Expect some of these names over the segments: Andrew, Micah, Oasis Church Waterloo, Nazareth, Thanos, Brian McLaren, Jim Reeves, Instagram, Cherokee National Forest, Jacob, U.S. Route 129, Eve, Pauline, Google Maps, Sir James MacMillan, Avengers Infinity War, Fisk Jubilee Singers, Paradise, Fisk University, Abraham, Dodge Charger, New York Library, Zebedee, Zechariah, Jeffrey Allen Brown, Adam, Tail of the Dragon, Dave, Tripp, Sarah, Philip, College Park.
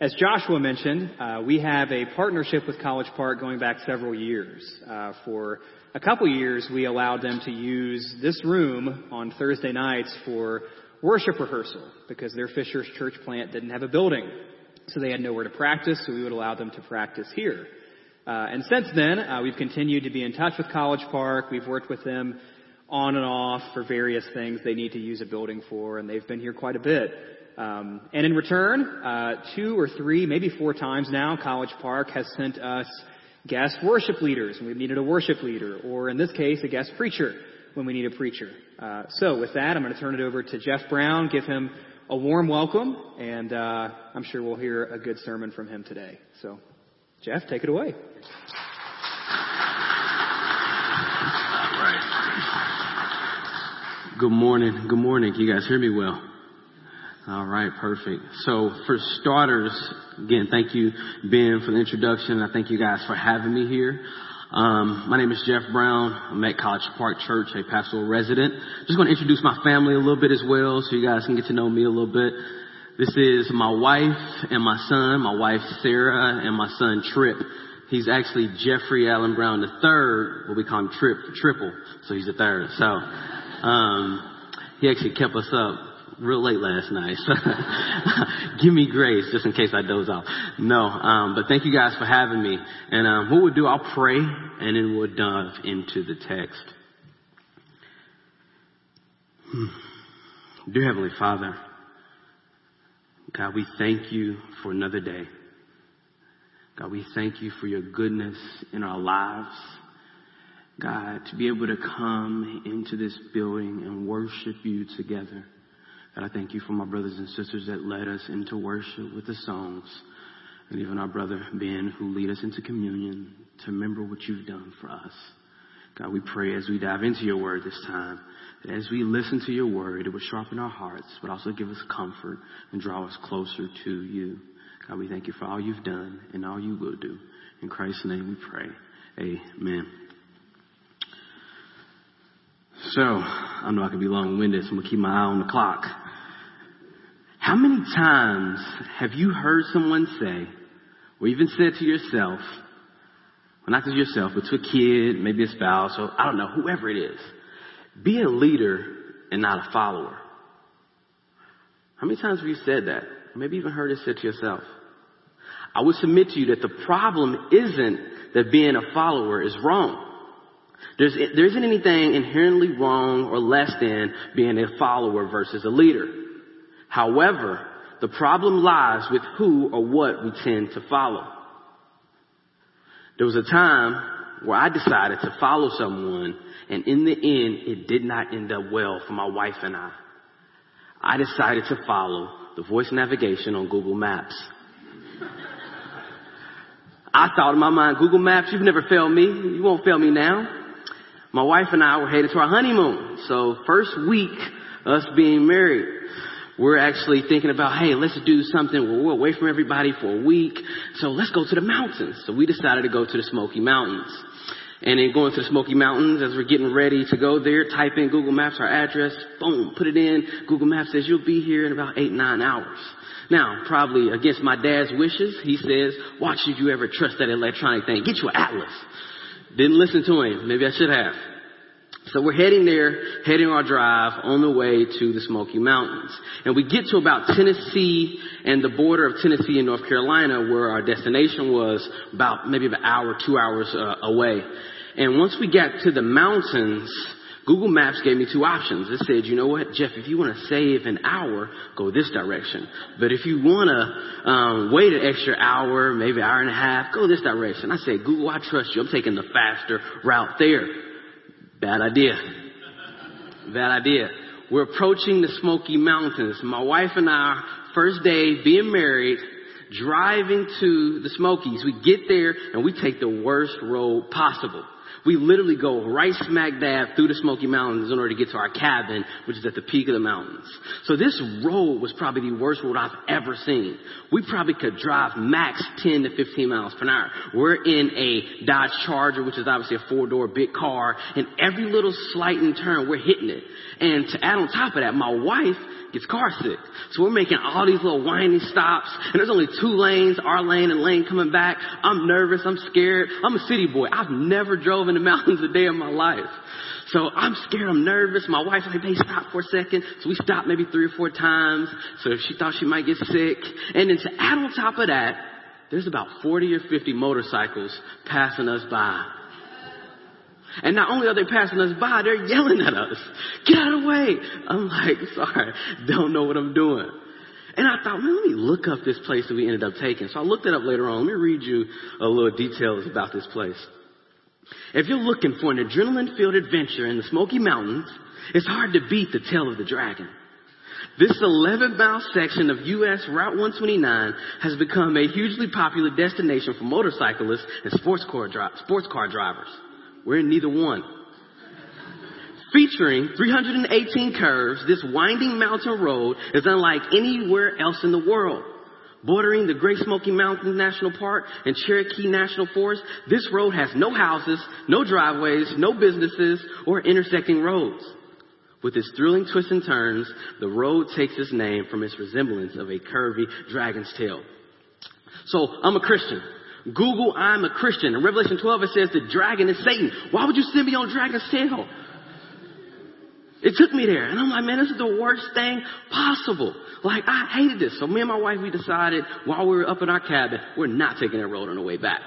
As Joshua mentioned, we have a partnership with College Park going back several years. For a couple years, we allowed them to use this room on Thursday nights for worship rehearsal because their Fishers Church plant didn't have a building. So they had nowhere to practice, so we would allow them to practice here. And since then, we've continued to be in touch with College Park. We've worked with them on and off for various things they need to use a building for, and they've been here quite a bit. And in return, 2 or 3, maybe 4 times now, College Park has sent us guest worship leaders when we've needed a worship leader, or in this case, a guest preacher when we need a preacher. So with that, I'm going to turn it over to Jeff Brown, give him a warm welcome, and I'm sure we'll hear a good sermon from him today. So, Jeff, take it away. All right. Good morning. Good morning. You guys hear me well? All right, perfect. So for starters, again, thank you, Ben, for the introduction. I thank you guys for having me here. My name is Jeff Brown. I'm at College Park Church, a pastoral resident. Just going to introduce my family a little bit as well so you guys can get to know me a little bit. This is my wife and my son, my wife Sarah and my son Tripp. He's actually Jeffrey Allen Brown the third, but we call him Tripp, triple, so he's the third. So he actually kept us up real late last night. Give me grace just in case I doze off. No, but thank you guys for having me. And what we'll do, I'll pray and then we'll dive into the text. Dear Heavenly Father, God, we thank you for another day. God, we thank you for your goodness in our lives. God, to be able to come into this building and worship you together. God, I thank you for my brothers and sisters that led us into worship with the songs, and even our brother Ben who lead us into communion to remember what you've done for us. God, we pray as we dive into your word this time, that as we listen to your word, it will sharpen our hearts, but also give us comfort and draw us closer to you. God, we thank you for all you've done and all you will do. In Christ's name we pray. Amen. So, I know I can be long-winded, so I'm going to keep my eye on the clock. How many times have you heard someone say, or even said to yourself, well, not to yourself, but to a kid, maybe a spouse, or I don't know, whoever it is, be a leader and not a follower? How many times have you said that? Maybe even heard it said to yourself. I would submit to you that the problem isn't that being a follower is wrong. There isn't anything inherently wrong or less than being a follower versus a leader. However, the problem lies with who or what we tend to follow. There was a time where I decided to follow someone, and in the end, it did not end up well for my wife and I. I decided to follow the voice navigation on Google Maps. I thought in my mind, Google Maps, you've never failed me. You won't fail me now. My wife and I were headed to our honeymoon. So first week, us being married, we're actually thinking about, hey, let's do something. We're away from everybody for a week. So let's go to the mountains. So we decided to go to the Smoky Mountains. And then going to the Smoky Mountains, as we're getting ready to go there, type in Google Maps, our address, boom, put it in. Google Maps says you'll be here in about 8-9 hours. Now, probably against my dad's wishes, he says, why should you ever trust that electronic thing? Get you an atlas. Didn't listen to him. Maybe I should have. So we're heading there, heading our drive on the way to the Smoky Mountains. And we get to about Tennessee and the border of Tennessee and North Carolina where our destination was about maybe an hour, 2 hours away. And once we got to the mountains, Google Maps gave me two options. It said, you know what, Jeff, if you want to save an hour, go this direction. But if you want to wait an extra hour, maybe hour and a half, go this direction. I said, Google, I trust you. I'm taking the faster route there. Bad idea. Bad idea. We're approaching the Smoky Mountains. My wife and I, first day being married, driving to the Smokies. We get there and we take the worst road possible. We literally go right smack dab through the Smoky Mountains in order to get to our cabin, which is at the peak of the mountains. So this road was probably the worst road I've ever seen. We probably could drive max 10 to 15 miles per hour. We're in a Dodge Charger, which is obviously a 4-door big car, and every little slight and turn, we're hitting it. And to add on top of that, my wife gets car sick. So we're making all these little whiny stops, and there's only two lanes, our lane and lane coming back. I'm nervous. I'm scared. I'm a city boy. I've never drove in the mountains a day in my life. So I'm scared. I'm nervous. My wife's like, "Hey, stop for a second." So we stopped maybe 3 or 4 times. So she thought she might get sick. And then to add on top of that, there's about 40 or 50 motorcycles passing us by. And not only are they passing us by, they're yelling at us. "Get out of the way." I'm like, sorry, don't know what I'm doing. And I thought, man, let me look up this place that we ended up taking. So I looked it up later on. Let me read you a little details about this place. If you're looking for an adrenaline-filled adventure in the Smoky Mountains, it's hard to beat the Tail of the Dragon. This 11-mile section of U.S. Route 129 has become a hugely popular destination for motorcyclists and sports car drivers. We're in neither one. Featuring 318 curves, this winding mountain road is unlike anywhere else in the world. Bordering the Great Smoky Mountains National Park and Cherokee National Forest, this road has no houses, no driveways, no businesses, or intersecting roads. With its thrilling twists and turns, the road takes its name from its resemblance of a curvy dragon's tail. So, I'm a Christian. Google, I'm a Christian. In Revelation 12, it says the dragon is Satan. Why would you send me on dragon's tail? It took me there. And I'm like, man, this is the worst thing possible. Like, I hated this. So me and my wife, we decided while we were up in our cabin, we're not taking that road on the way back.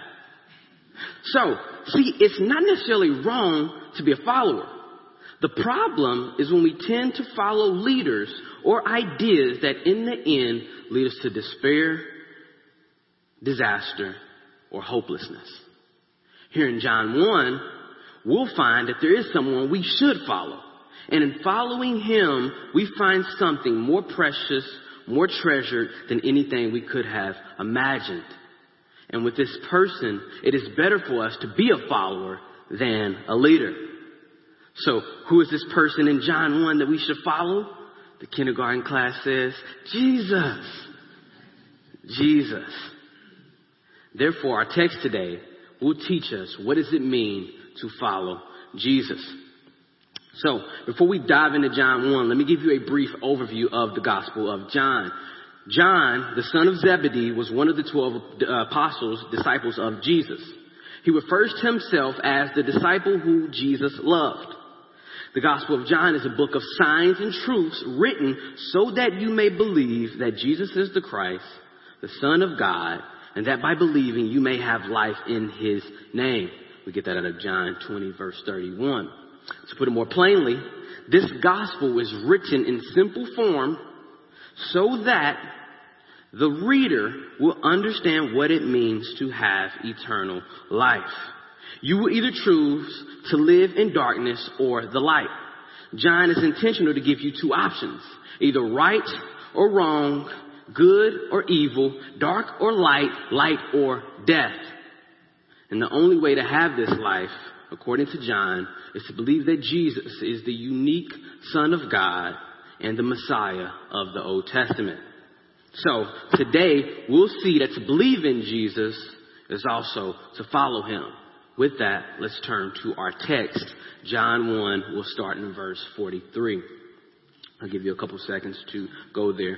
So, see, it's not necessarily wrong to be a follower. The problem is when we tend to follow leaders or ideas that in the end lead us to despair, disaster, or hopelessness. Here in John 1, we'll find that there is someone we should follow. And in following him, we find something more precious, more treasured than anything we could have imagined. And with this person, it is better for us to be a follower than a leader. So who is this person in John 1 that we should follow? The kindergarten class says, Jesus. Therefore, our text today will teach us what does it mean to follow Jesus. So, before we dive into John 1, let me give you a brief overview of the Gospel of John. John, the son of Zebedee, was one of the 12 apostles, disciples of Jesus. He refers to himself as the disciple who Jesus loved. The Gospel of John is a book of signs and truths written so that you may believe that Jesus is the Christ, the Son of God, and that by believing you may have life in his name. We get that out of John 20, verse 31. To put it more plainly, this gospel was written in simple form so that the reader will understand what it means to have eternal life. You will either choose to live in darkness or the light. John is intentional to give you two options, either right or wrong, good or evil, dark or light, light or death. And the only way to have this life, according to John, is to believe that Jesus is the unique Son of God and the Messiah of the Old Testament. So today we'll see that to believe in Jesus is also to follow him. With that, let's turn to our text. John 1, we'll start in verse 43. I'll give you a couple seconds to go there.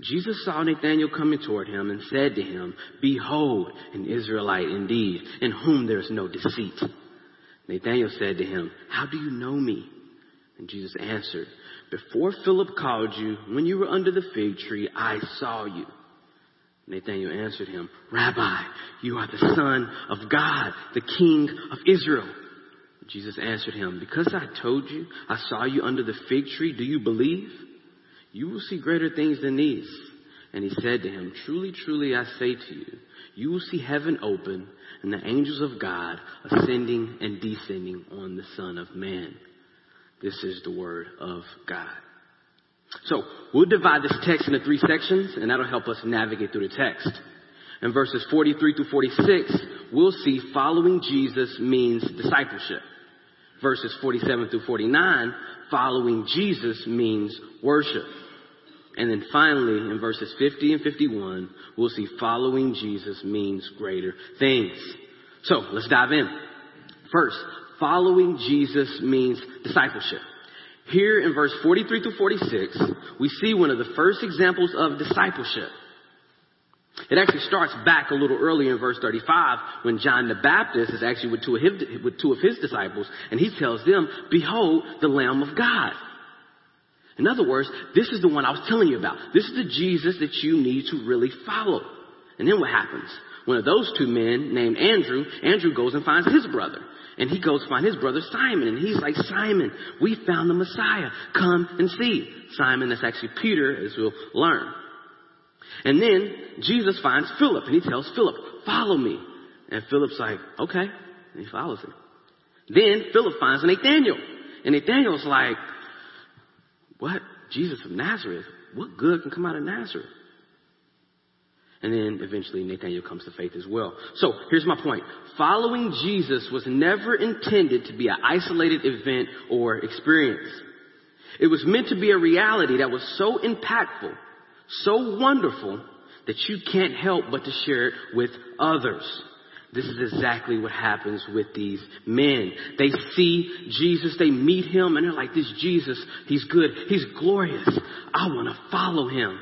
Jesus saw Nathanael coming toward him and said to him, "Behold, an Israelite indeed, in whom there is no deceit." Nathanael said to him, "How do you know me?" And Jesus answered, "Before Philip called you, when you were under the fig tree, I saw you." Nathanael answered him, "Rabbi, you are the Son of God, the King of Israel." Jesus answered him, "Because I told you, I saw you under the fig tree, do you believe? You will see greater things than these." And he said to him, "Truly, truly, I say to you, you will see heaven open and the angels of God ascending and descending on the Son of Man." This is the word of God. So we'll divide this text into three sections, and that'll help us navigate through the text. In verses 43 through 46, we'll see following Jesus means discipleship. Verses 47 through 49, following Jesus means worship. And then finally, in verses 50 and 51, we'll see following Jesus means greater things. So let's dive in. First, following Jesus means discipleship. Here in verse 43 through 46, we see one of the first examples of discipleship. It actually starts back a little earlier in verse 35 when John the Baptist is actually with two of his disciples, and he tells them, "Behold, the Lamb of God." In other words, this is the one I was telling you about. This is the Jesus that you need to really follow. And then what happens? One of those two men named Andrew goes and finds his brother. And he goes to find his brother Simon. And he's like, "Simon, we found the Messiah. Come and see." Simon, that's actually Peter, as we'll learn. And then Jesus finds Philip. And he tells Philip, "Follow me." And Philip's like, "Okay." And he follows him. Then Philip finds Nathanael. And Nathanael's like, "What? Jesus of Nazareth? What good can come out of Nazareth?" And then eventually Nathanael comes to faith as well. So here's my point. Following Jesus was never intended to be an isolated event or experience. It was meant to be a reality that was so impactful, so wonderful, that you can't help but to share it with others. This is exactly what happens with these men. They see Jesus, they meet him, and they're like, "This Jesus, he's good, he's glorious. I want to follow him."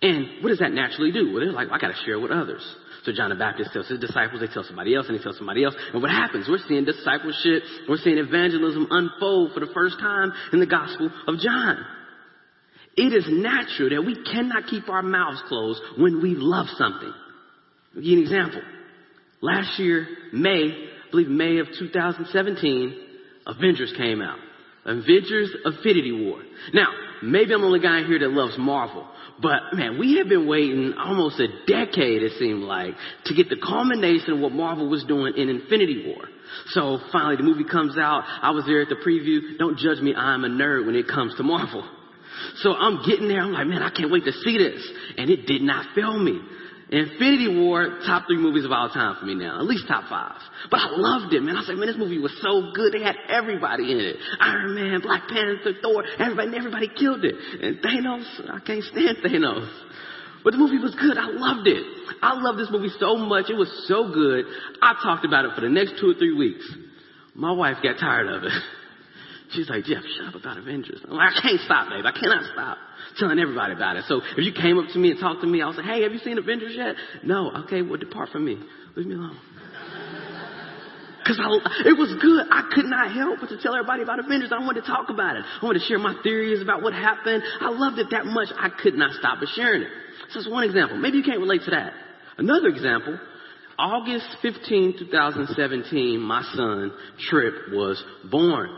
And what does that naturally do? Well, they're like, "I got to share with others." So John the Baptist tells his disciples, they tell somebody else, and they tell somebody else. And what happens? We're seeing discipleship, we're seeing evangelism unfold for the first time in the Gospel of John. It is natural that we cannot keep our mouths closed when we love something. I'll give you an example. Last year, May of 2017, Avengers came out. Avengers Infinity War. Now, maybe I'm the only guy here that loves Marvel, but man, we have been waiting almost a decade, it seemed like, to get the culmination of what Marvel was doing in Infinity War. So finally the movie comes out. I was there at the preview. Don't judge me, I'm a nerd when it comes to Marvel. So I'm getting there, I'm like, "Man, I can't wait to see this." And it did not fail me. Infinity War, top 3 movies of all time for me now. At least top 5. But I loved it, man. I was like, "Man, this movie was so good." They had everybody in it. Iron Man, Black Panther, Thor, everybody killed it. And Thanos, I can't stand Thanos. But the movie was good. I loved it. I loved this movie so much. It was so good. I talked about it for the next 2 or 3 weeks. My wife got tired of it. She's like, "Jeff, shut up about Avengers." I'm like, "I can't stop, babe. I cannot stop telling everybody about it." So if you came up to me and talked to me, I was like, "Hey, have you seen Avengers yet?" "No." "Okay, well, depart from me. Leave me alone." Because it was good. I could not help but to tell everybody about Avengers. I wanted to talk about it. I wanted to share my theories about what happened. I loved it that much. I could not stop but sharing it. So that's one example. Maybe you can't relate to that. Another example, August 15, 2017, my son, Tripp, was born.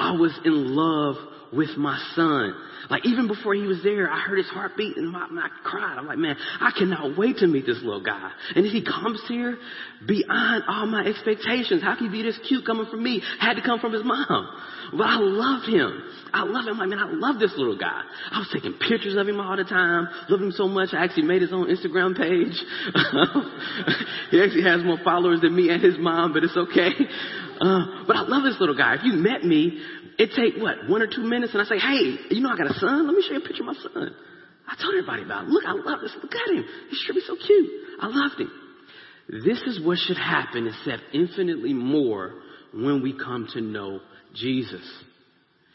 I was in love with my son. Like, even before he was there, I heard his heartbeat and I cried. I'm like, "Man, I cannot wait to meet this little guy. And if he comes here, beyond all my expectations, how can he be this cute coming from me?" Had to come from his mom. But I love him. I love him. Like, man, I love this little guy. I was taking pictures of him all the time. Loved him so much, I actually made his own Instagram page. He actually has more followers than me and his mom, but it's okay. But I love this little guy. If you met me, it take 1 or 2 minutes, and I say, "Hey, you know I got a son? Let me show you a picture of my son." I told everybody about him. "Look, I love this. Look at him. He should be so cute. I loved him." This is what should happen, except infinitely more, when we come to know Jesus.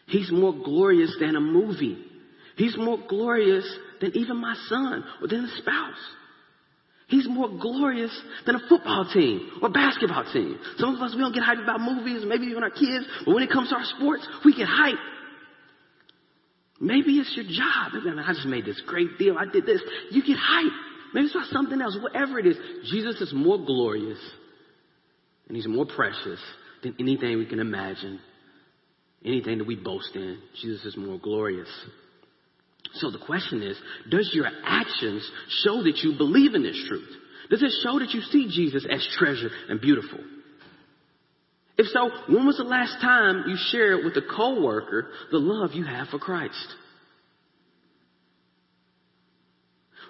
He's more glorious than a movie. He's more glorious than even my son or than a spouse. He's more glorious than a football team or basketball team. Some of us, we don't get hyped about movies, maybe even our kids, but when it comes to our sports, we get hyped. Maybe it's your job. "I just made this great deal. I did this." You get hyped. Maybe it's about something else. Whatever it is, Jesus is more glorious and he's more precious than anything we can imagine, anything that we boast in. Jesus is more glorious. So the question is, does your actions show that you believe in this truth? Does it show that you see Jesus as treasure and beautiful? If so, when was the last time you shared with a coworker the love you have for Christ?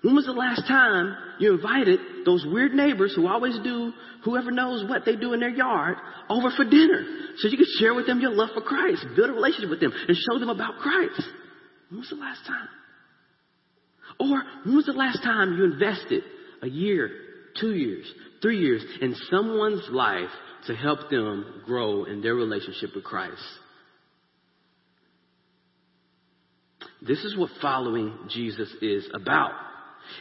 When was the last time you invited those weird neighbors who always do whoever knows what they do in their yard over for dinner so you could share with them your love for Christ, build a relationship with them, and show them about Christ? When was the last time? Or when was the last time you invested a year, 2 years, 3 years in someone's life to help them grow in their relationship with Christ? This is what following Jesus is about.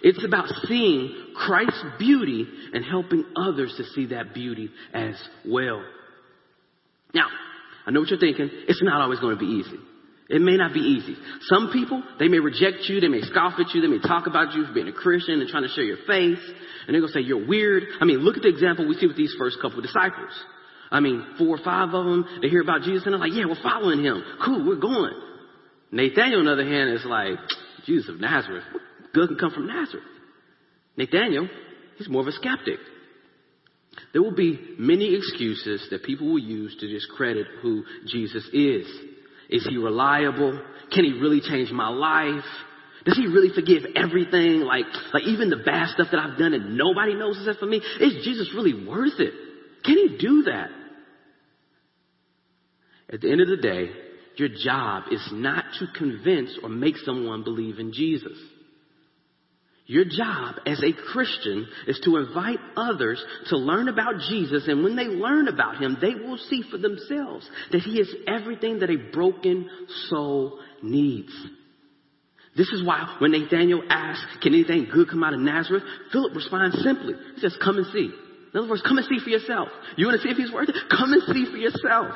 It's about seeing Christ's beauty and helping others to see that beauty as well. Now, I know what you're thinking. It's not always going to be easy. It may not be easy. Some people, they may reject you. They may scoff at you. They may talk about you for being a Christian and trying to share your faith. And they're going to say you're weird. I mean, look at the example we see with these first couple of disciples. I mean, 4 or 5 of them, they hear about Jesus and they're like, yeah, we're following him. Cool, we're going. Nathanael, on the other hand, is like, Jesus of Nazareth, what good can come from Nazareth? Nathanael, he's more of a skeptic. There will be many excuses that people will use to discredit who Jesus is. Is he reliable? Can he really change my life? Does he really forgive everything? Like even the bad stuff that I've done and nobody knows except for me? Is Jesus really worth it? Can he do that? At the end of the day, your job is not to convince or make someone believe in Jesus. Your job as a Christian is to invite others to learn about Jesus. And when they learn about him, they will see for themselves that he is everything that a broken soul needs. This is why when Nathanael asked, can anything good come out of Nazareth? Philip responds simply. He says, come and see. In other words, come and see for yourself. You want to see if he's worth it? Come and see for yourself.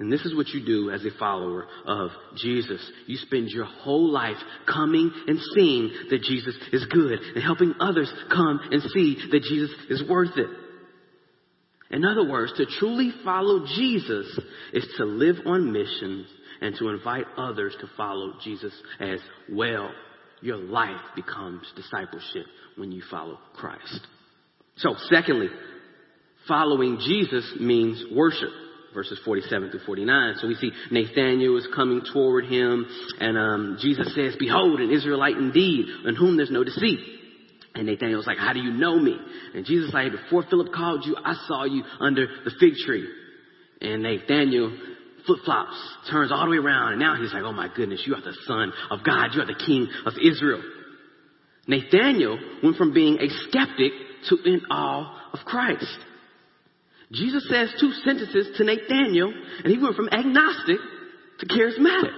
And this is what you do as a follower of Jesus. You spend your whole life coming and seeing that Jesus is good and helping others come and see that Jesus is worth it. In other words, to truly follow Jesus is to live on mission and to invite others to follow Jesus as well. Your life becomes discipleship when you follow Christ. So secondly, following Jesus means worship. Verses 47 through 49. So we see Nathanael is coming toward him. And Jesus says, behold, an Israelite indeed, in whom there's no deceit. And Nathanael's like, how do you know me? And Jesus is like, before Philip called you, I saw you under the fig tree. And Nathanael flip-flops, turns all the way around. And now he's like, oh my goodness, you are the Son of God. You are the King of Israel. Nathanael went from being a skeptic to in awe of Christ. Jesus says 2 sentences to Nathanael, and he went from agnostic to charismatic.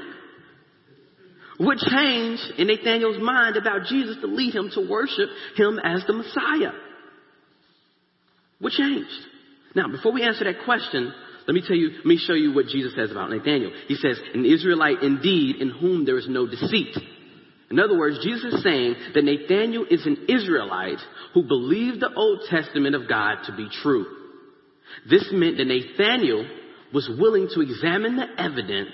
What changed in Nathanael's mind about Jesus to lead him to worship him as the Messiah? What changed? Now, before we answer that question, let me show you what Jesus says about Nathanael. He says, an Israelite indeed, in whom there is no deceit. In other words, Jesus is saying that Nathanael is an Israelite who believed the Old Testament of God to be true. This meant that Nathanael was willing to examine the evidence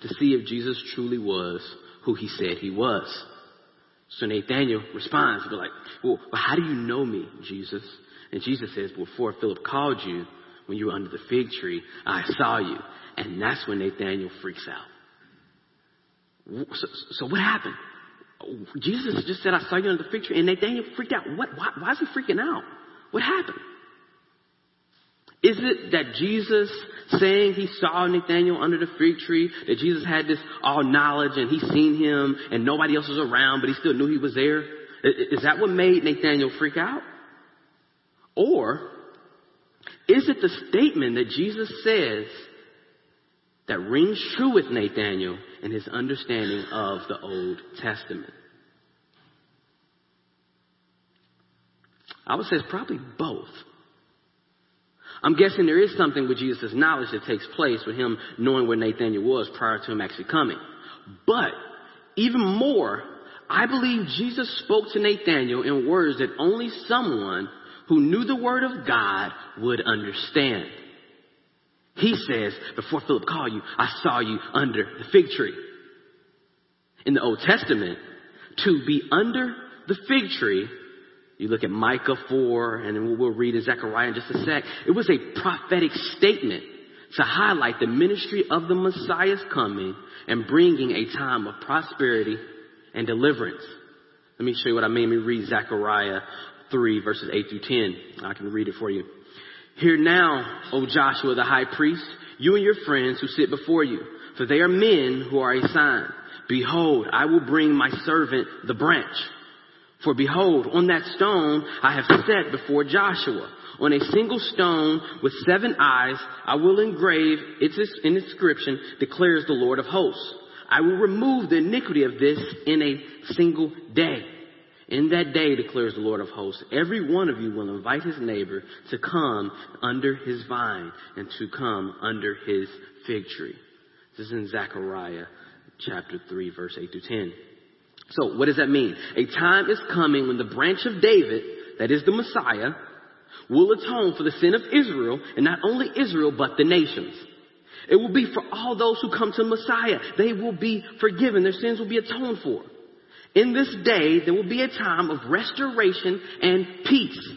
to see if Jesus truly was who he said he was. So Nathanael responds, be like, well, how do you know me, Jesus? And Jesus says, before Philip called you, when you were under the fig tree, I saw you. And that's when Nathanael freaks out. So what happened? Jesus just said, I saw you under the fig tree. And Nathanael freaked out. What? Why is he freaking out? What happened? Is it that Jesus saying he saw Nathanael under the fig tree, that Jesus had this all knowledge and he's seen him and nobody else was around, but he still knew he was there? Is that what made Nathanael freak out? Or is it the statement that Jesus says that rings true with Nathanael and his understanding of the Old Testament? I would say it's probably both. I'm guessing there is something with Jesus' knowledge that takes place with him knowing where Nathanael was prior to him actually coming. But even more, I believe Jesus spoke to Nathanael in words that only someone who knew the word of God would understand. He says, before Philip called you, I saw you under the fig tree. In the Old Testament, to be under the fig tree You look at Micah 4, and we'll read in Zechariah in just a sec. It was a prophetic statement to highlight the ministry of the Messiah's coming and bringing a time of prosperity and deliverance. Let me show you what I mean. Let me read Zechariah 3, verses 8 through 10. I can read it for you. Hear now, O Joshua the high priest, you and your friends who sit before you, for they are men who are a sign. Behold, I will bring my servant the branch. For behold, on that stone I have set before Joshua, on a single stone with seven eyes, I will engrave its inscription, declares the Lord of hosts. I will remove the iniquity of this in a single day. In that day, declares the Lord of hosts, every one of you will invite his neighbor to come under his vine and to come under his fig tree. This is in Zechariah chapter 3, verse 8 through 10. So what does that mean? A time is coming when the branch of David, that is the Messiah, will atone for the sin of Israel, and not only Israel, but the nations. It will be for all those who come to Messiah. They will be forgiven. Their sins will be atoned for. In this day, there will be a time of restoration and peace.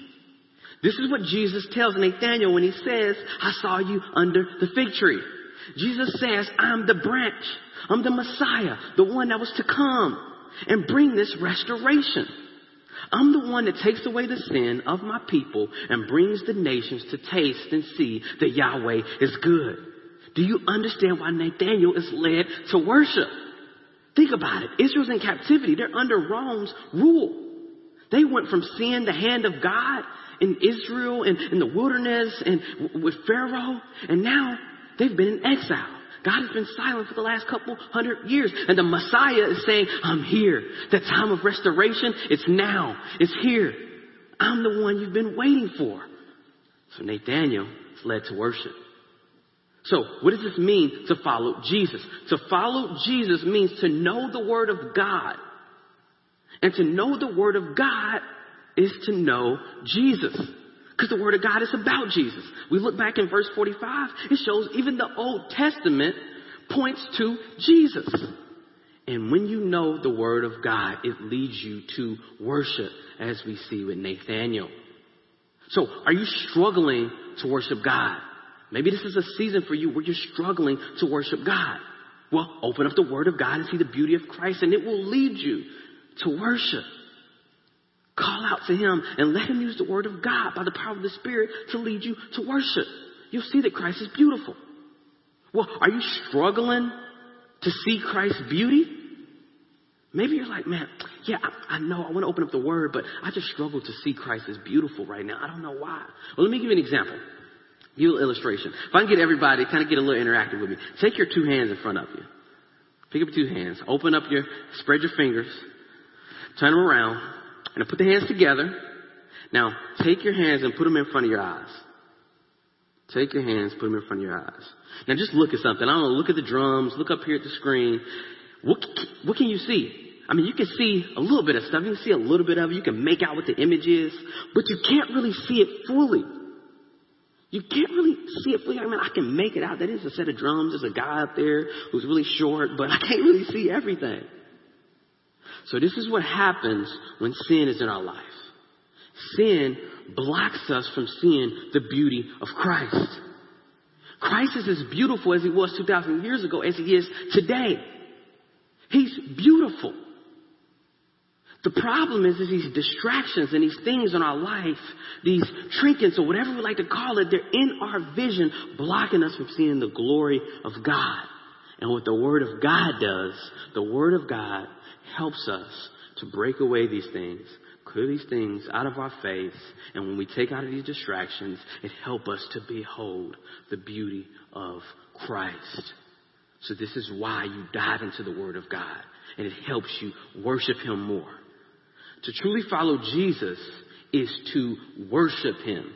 This is what Jesus tells Nathanael when he says, I saw you under the fig tree. Jesus says, I'm the branch. I'm the Messiah, the one that was to come and bring this restoration. I'm the one that takes away the sin of my people and brings the nations to taste and see that Yahweh is good. Do you understand why Nathanael is led to worship? Think about it. Israel's in captivity. They're under Rome's rule. They went from seeing the hand of God in Israel and in the wilderness and with Pharaoh, and now they've been in exile. God has been silent for the last couple hundred years. And the Messiah is saying, I'm here. The time of restoration, it's now. It's here. I'm the one you've been waiting for. So Nathanael is led to worship. So what does this mean to follow Jesus? To follow Jesus means to know the Word of God. And to know the Word of God is to know Jesus. Because the Word of God is about Jesus. We look back in verse 45. It shows even the Old Testament points to Jesus. And when you know the Word of God, it leads you to worship, as we see with Nathanael. So are you struggling to worship God? Maybe this is a season for you where you're struggling to worship God. Well, open up the Word of God and see the beauty of Christ, and it will lead you to worship. Call out to him and let him use the Word of God by the power of the Spirit to lead you to worship. You'll see that Christ is beautiful. Well, are you struggling to see Christ's beauty? Maybe you're like, man, yeah, I know I want to open up the Word, but I just struggle to see Christ as beautiful right now. I don't know why. Well, let me give you an example. Give you a little illustration. If I can get everybody to kind of get a little interactive with me. Take your two hands in front of you. Pick up two hands. Open up your, spread your fingers. Turn them around. And put the hands together. Now, take your hands and put them in front of your eyes. Take your hands, put them in front of your eyes. Now, just look at something. I don't know, look at the drums, look up here at the screen. What can you see? I mean, you can see a little bit of stuff. You can see a little bit of it. You can make out what the image is. But you can't really see it fully. You can't really see it fully. I mean, I can make it out. That is a set of drums. There's a guy out there who's really short, but I can't really see everything. So this is what happens when sin is in our life. Sin blocks us from seeing the beauty of Christ. Christ is as beautiful as he was 2,000 years ago as he is today. He's beautiful. The problem is these distractions and these things in our life, these trinkets or whatever we like to call it, they're in our vision, blocking us from seeing the glory of God. And what the Word of God does, the Word of God helps us to break away these things, clear these things out of our face, and when we take out of these distractions, it helps us to behold the beauty of Christ. So this is why you dive into the Word of God, and it helps you worship him more. To truly follow Jesus is to worship him.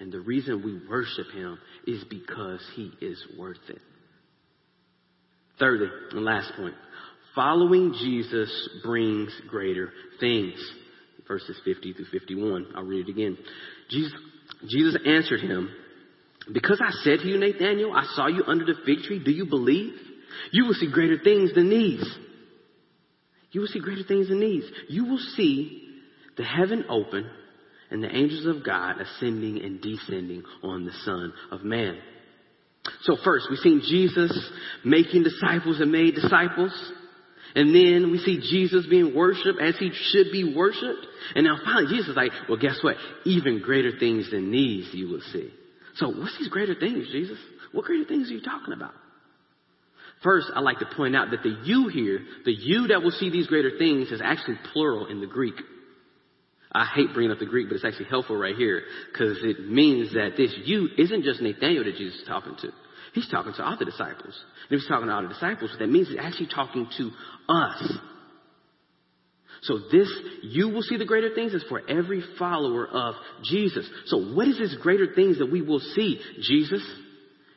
And the reason we worship him is because he is worth it. Thirdly, and last point, following Jesus brings greater things. Verses 50 through 51. I'll read it again. Jesus answered him, because I said to you, Nathanael, I saw you under the fig tree. Do you believe? You will see greater things than these. You will see greater things than these. You will see the heaven opened and the angels of God ascending and descending on the Son of Man. So first, we've seen Jesus making disciples and made disciples. And then we see Jesus being worshipped as he should be worshipped. And now finally, Jesus is like, well, guess what? Even greater things than these you will see. So what's these greater things, Jesus? What greater things are you talking about? First, I'd like to point out that the you here, the you that will see these greater things is actually plural in the Greek. I hate bringing up the Greek, but it's actually helpful right here because it means that this you isn't just Nathanael that Jesus is talking to. He's talking to all the disciples. And if he's talking to all the disciples, that means he's actually talking to us. So this, you will see the greater things, is for every follower of Jesus. So what is this greater things that we will see, Jesus?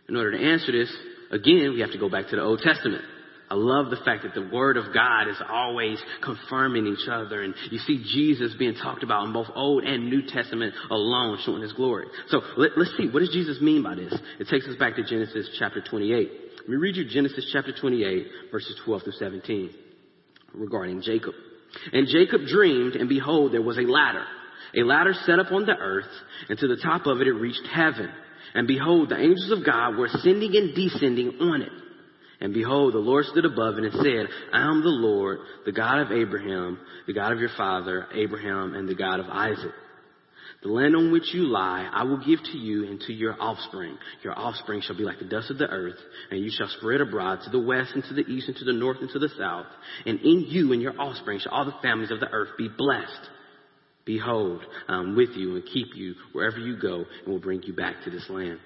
In order to answer this, again, we have to go back to the Old Testament. I love the fact that the Word of God is always confirming each other. And you see Jesus being talked about in both Old and New Testament alone, showing his glory. So let's see, what does Jesus mean by this? It takes us back to Genesis chapter 28. Let me read you Genesis chapter 28, verses 12 through 17, regarding Jacob. And Jacob dreamed, and behold, there was a ladder set up on the earth, and to the top of it, it reached heaven. And behold, the angels of God were ascending and descending on it. And behold, the Lord stood above it and said, I am the Lord, the God of Abraham, the God of your father, Abraham, and the God of Isaac. The land on which you lie, I will give to you and to your offspring. Your offspring shall be like the dust of the earth, and you shall spread abroad to the west and to the east and to the north and to the south. And in you and your offspring shall all the families of the earth be blessed. Behold, I am with you and keep you wherever you go and will bring you back to this land.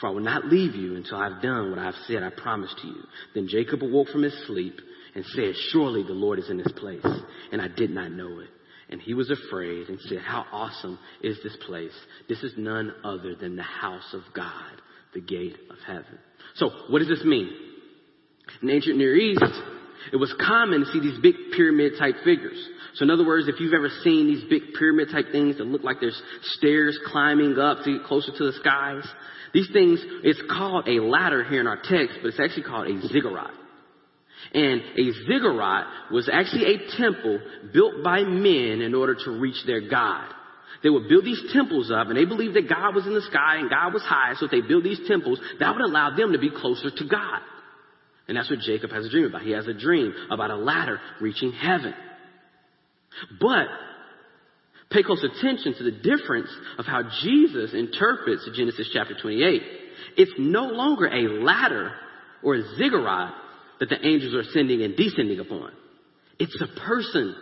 For I will not leave you until I have done what I have said I promised to you. Then Jacob awoke from his sleep and said, surely the Lord is in this place. And I did not know it. And he was afraid and said, how awesome is this place? This is none other than the house of God, the gate of heaven. So what does this mean? In the ancient Near East, it was common to see these big pyramid type figures. So in other words, if you've ever seen these big pyramid type things that look like there's stairs climbing up to get closer to the skies, these things, it's called a ladder here in our text, but it's actually called a ziggurat. And a ziggurat was actually a temple built by men in order to reach their God. They would build these temples up, and they believed that God was in the sky and God was high, so if they build these temples, that would allow them to be closer to God. And that's what Jacob has a dream about. He has a dream about a ladder reaching heaven. But pay close attention to the difference of how Jesus interprets Genesis chapter 28. It's no longer a ladder or a ziggurat that the angels are ascending and descending upon. It's a person.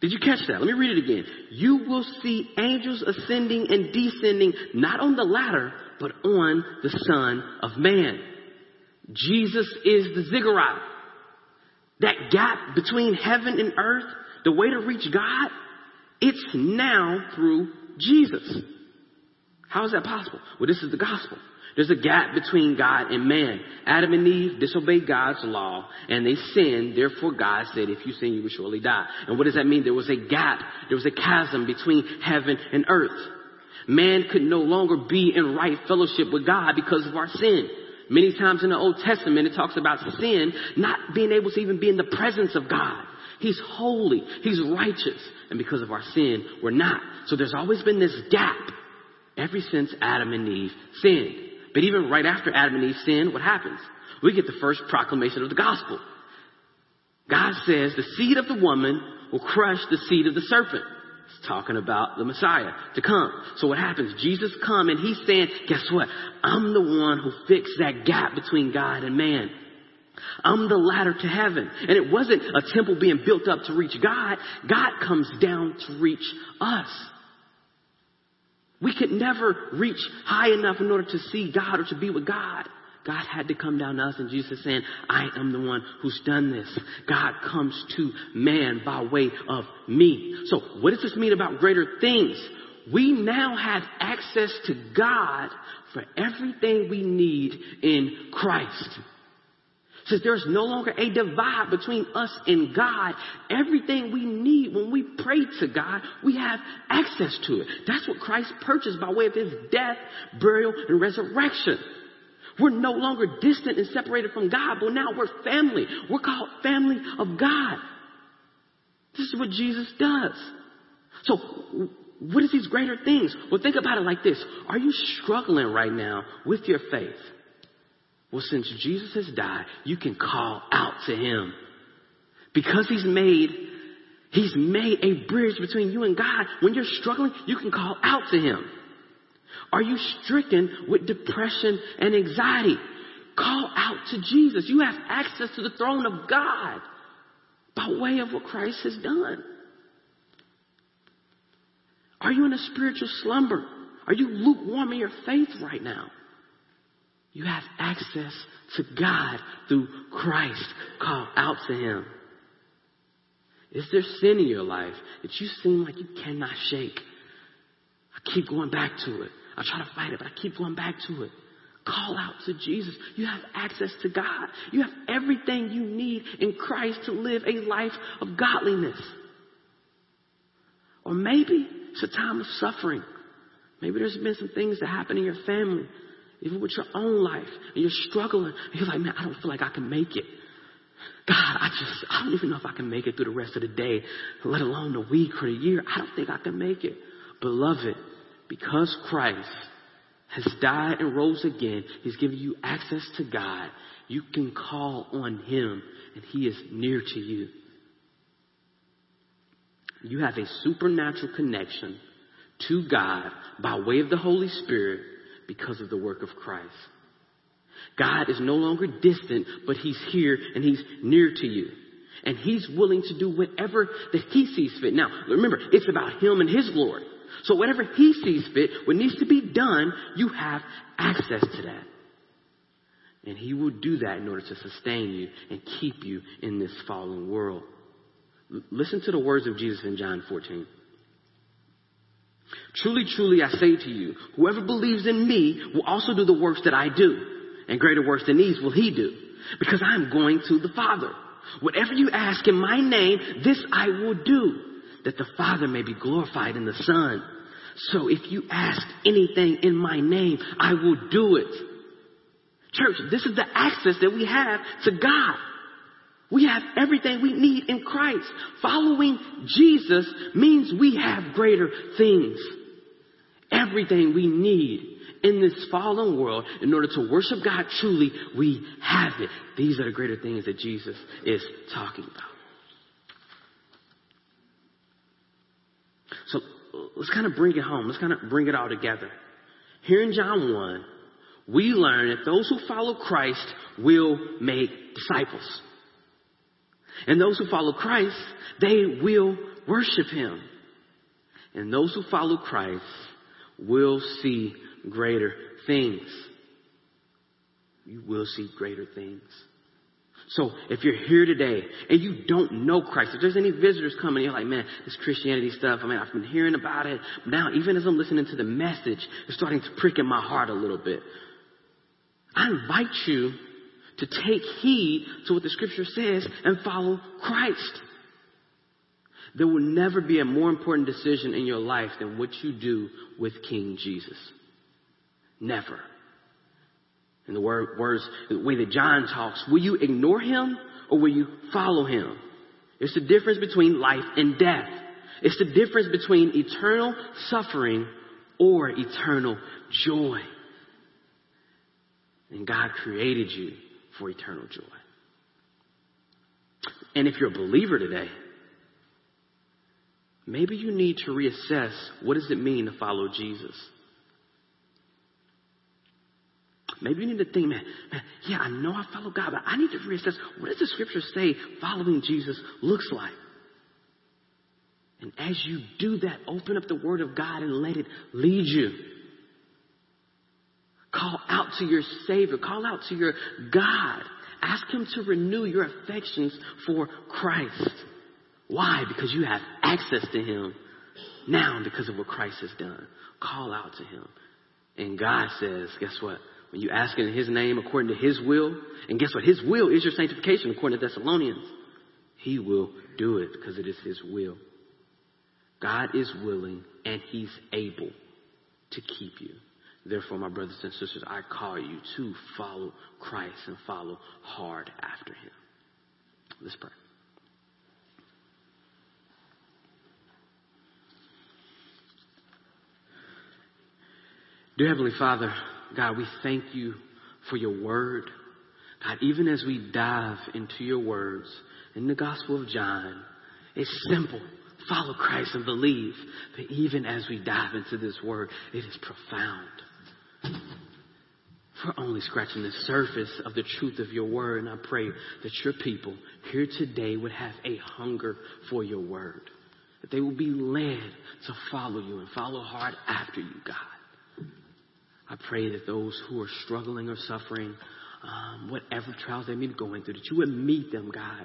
Did you catch that? Let me read it again. You will see angels ascending and descending, not on the ladder, but on the Son of Man. Jesus is the ziggurat. That gap between heaven and earth, the way to reach God, it's now through Jesus. How is that possible? Well, this is the gospel. There's a gap between God and man. Adam and Eve disobeyed God's law and they sinned. Therefore, God said, if you sin, you will surely die. And what does that mean? There was a gap. There was a chasm between heaven and earth. Man could no longer be in right fellowship with God because of our sin. Many times in the Old Testament, it talks about sin not being able to even be in the presence of God. He's holy. He's righteous. And because of our sin, we're not. So there's always been this gap ever since Adam and Eve sinned. But even right after Adam and Eve sinned, what happens? We get the first proclamation of the gospel. God says the seed of the woman will crush the seed of the serpent. It's talking about the Messiah to come. So what happens? Jesus come and he's saying, guess what? I'm the one who fixed that gap between God and man. I'm the ladder to heaven. And it wasn't a temple being built up to reach God. God comes down to reach us. We could never reach high enough in order to see God or to be with God. God had to come down to us, and Jesus is saying, I am the one who's done this. God comes to man by way of me. So what does this mean about greater things? We now have access to God for everything we need in Christ. Since there's no longer a divide between us and God, everything we need when we pray to God, we have access to it. That's what Christ purchased by way of his death, burial, and resurrection. We're no longer distant and separated from God, but now we're family. We're called family of God. This is what Jesus does. So what is these greater things? Well, think about it like this. Are you struggling right now with your faith? Well, since Jesus has died, you can call out to him. Because he's made a bridge between you and God. When you're struggling, you can call out to him. Are you stricken with depression and anxiety? Call out to Jesus. You have access to the throne of God by way of what Christ has done. Are you in a spiritual slumber? Are you lukewarm in your faith right now? You have access to God through Christ. Call out to him. Is there sin in your life that you seem like you cannot shake? I keep going back to it. I try to fight it, but I keep going back to it. Call out to Jesus. You have access to God. You have everything you need in Christ to live a life of godliness. Or maybe it's a time of suffering. Maybe there's been some things that happen in your family, even with your own life, and you're struggling. And you're like, man, I don't feel like I can make it. God, I don't even know if I can make it through the rest of the day, let alone the week or the year. I don't think I can make it. Beloved, because Christ has died and rose again, he's given you access to God. You can call on him, and he is near to you. You have a supernatural connection to God by way of the Holy Spirit because of the work of Christ. God is no longer distant, but he's here and he's near to you. And he's willing to do whatever that he sees fit. Now, remember, it's about him and his glory. So whatever he sees fit, what needs to be done, you have access to that. And he will do that in order to sustain you and keep you in this fallen world. Listen to the words of Jesus in John 14. Truly, truly, I say to you, whoever believes in me will also do the works that I do. And greater works than these will he do, because I am going to the Father. Whatever you ask in my name, this I will do, that the Father may be glorified in the Son. So if you ask anything in my name, I will do it. Church, this is the access that we have to God. We have everything we need in Christ. Following Jesus means we have greater things. Everything we need in this fallen world, in order to worship God truly, we have it. These are the greater things that Jesus is talking about. So let's kind of bring it home. Let's kind of bring it all together. Here in John 1, we learn that those who follow Christ will make disciples. And those who follow Christ, they will worship him. And those who follow Christ will see greater things. You will see greater things. So if you're here today and you don't know Christ, if there's any visitors coming, you're like, man, this Christianity stuff, I mean, I've been hearing about it. But now, even as I'm listening to the message, it's starting to prick in my heart a little bit. I invite you to take heed to what the scripture says and follow Christ. There will never be a more important decision in your life than what you do with King Jesus. Never. In the words, the way that John talks, will you ignore him or will you follow him? It's the difference between life and death. It's the difference between eternal suffering or eternal joy. And God created you for eternal joy. And if you're a believer today, maybe you need to reassess, what does it mean to follow Jesus? Maybe you need to think, man, yeah, I know I follow God, but I need to reassess, what does the scripture say following Jesus looks like? And as you do that, open up the word of God and let it lead you. Call out to your Savior. Call out to your God. Ask him to renew your affections for Christ. Why? Because you have access to him now because of what Christ has done. Call out to him. And God says, guess what? When you ask in his name according to his will, and guess what? His will is your sanctification according to Thessalonians. He will do it because it is his will. God is willing and he's able to keep you. Therefore, my brothers and sisters, I call you to follow Christ and follow hard after him. Let's pray. Dear Heavenly Father, God, we thank you for your word. God, even as we dive into your words in the Gospel of John, it's simple. Follow Christ and believe. But even as we dive into this word, it is profound. We're only scratching the surface of the truth of your word. And I pray that your people here today would have a hunger for your word. That they will be led to follow you and follow hard after you, God. I pray that those who are struggling or suffering, whatever trials they may be going through, that you would meet them, God.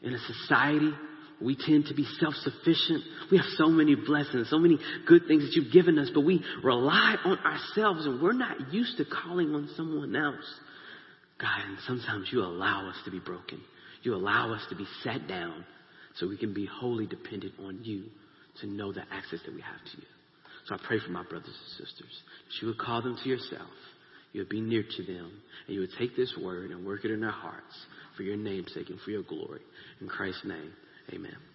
In a society, we tend to be self-sufficient. We have so many blessings, so many good things that you've given us, but we rely on ourselves and we're not used to calling on someone else. God, and sometimes you allow us to be broken. You allow us to be sat down so we can be wholly dependent on you to know the access that we have to you. So I pray for my brothers and sisters that you would call them to yourself. You would be near to them, and you would take this word and work it in their hearts for your name's sake and for your glory. In Christ's name, amen.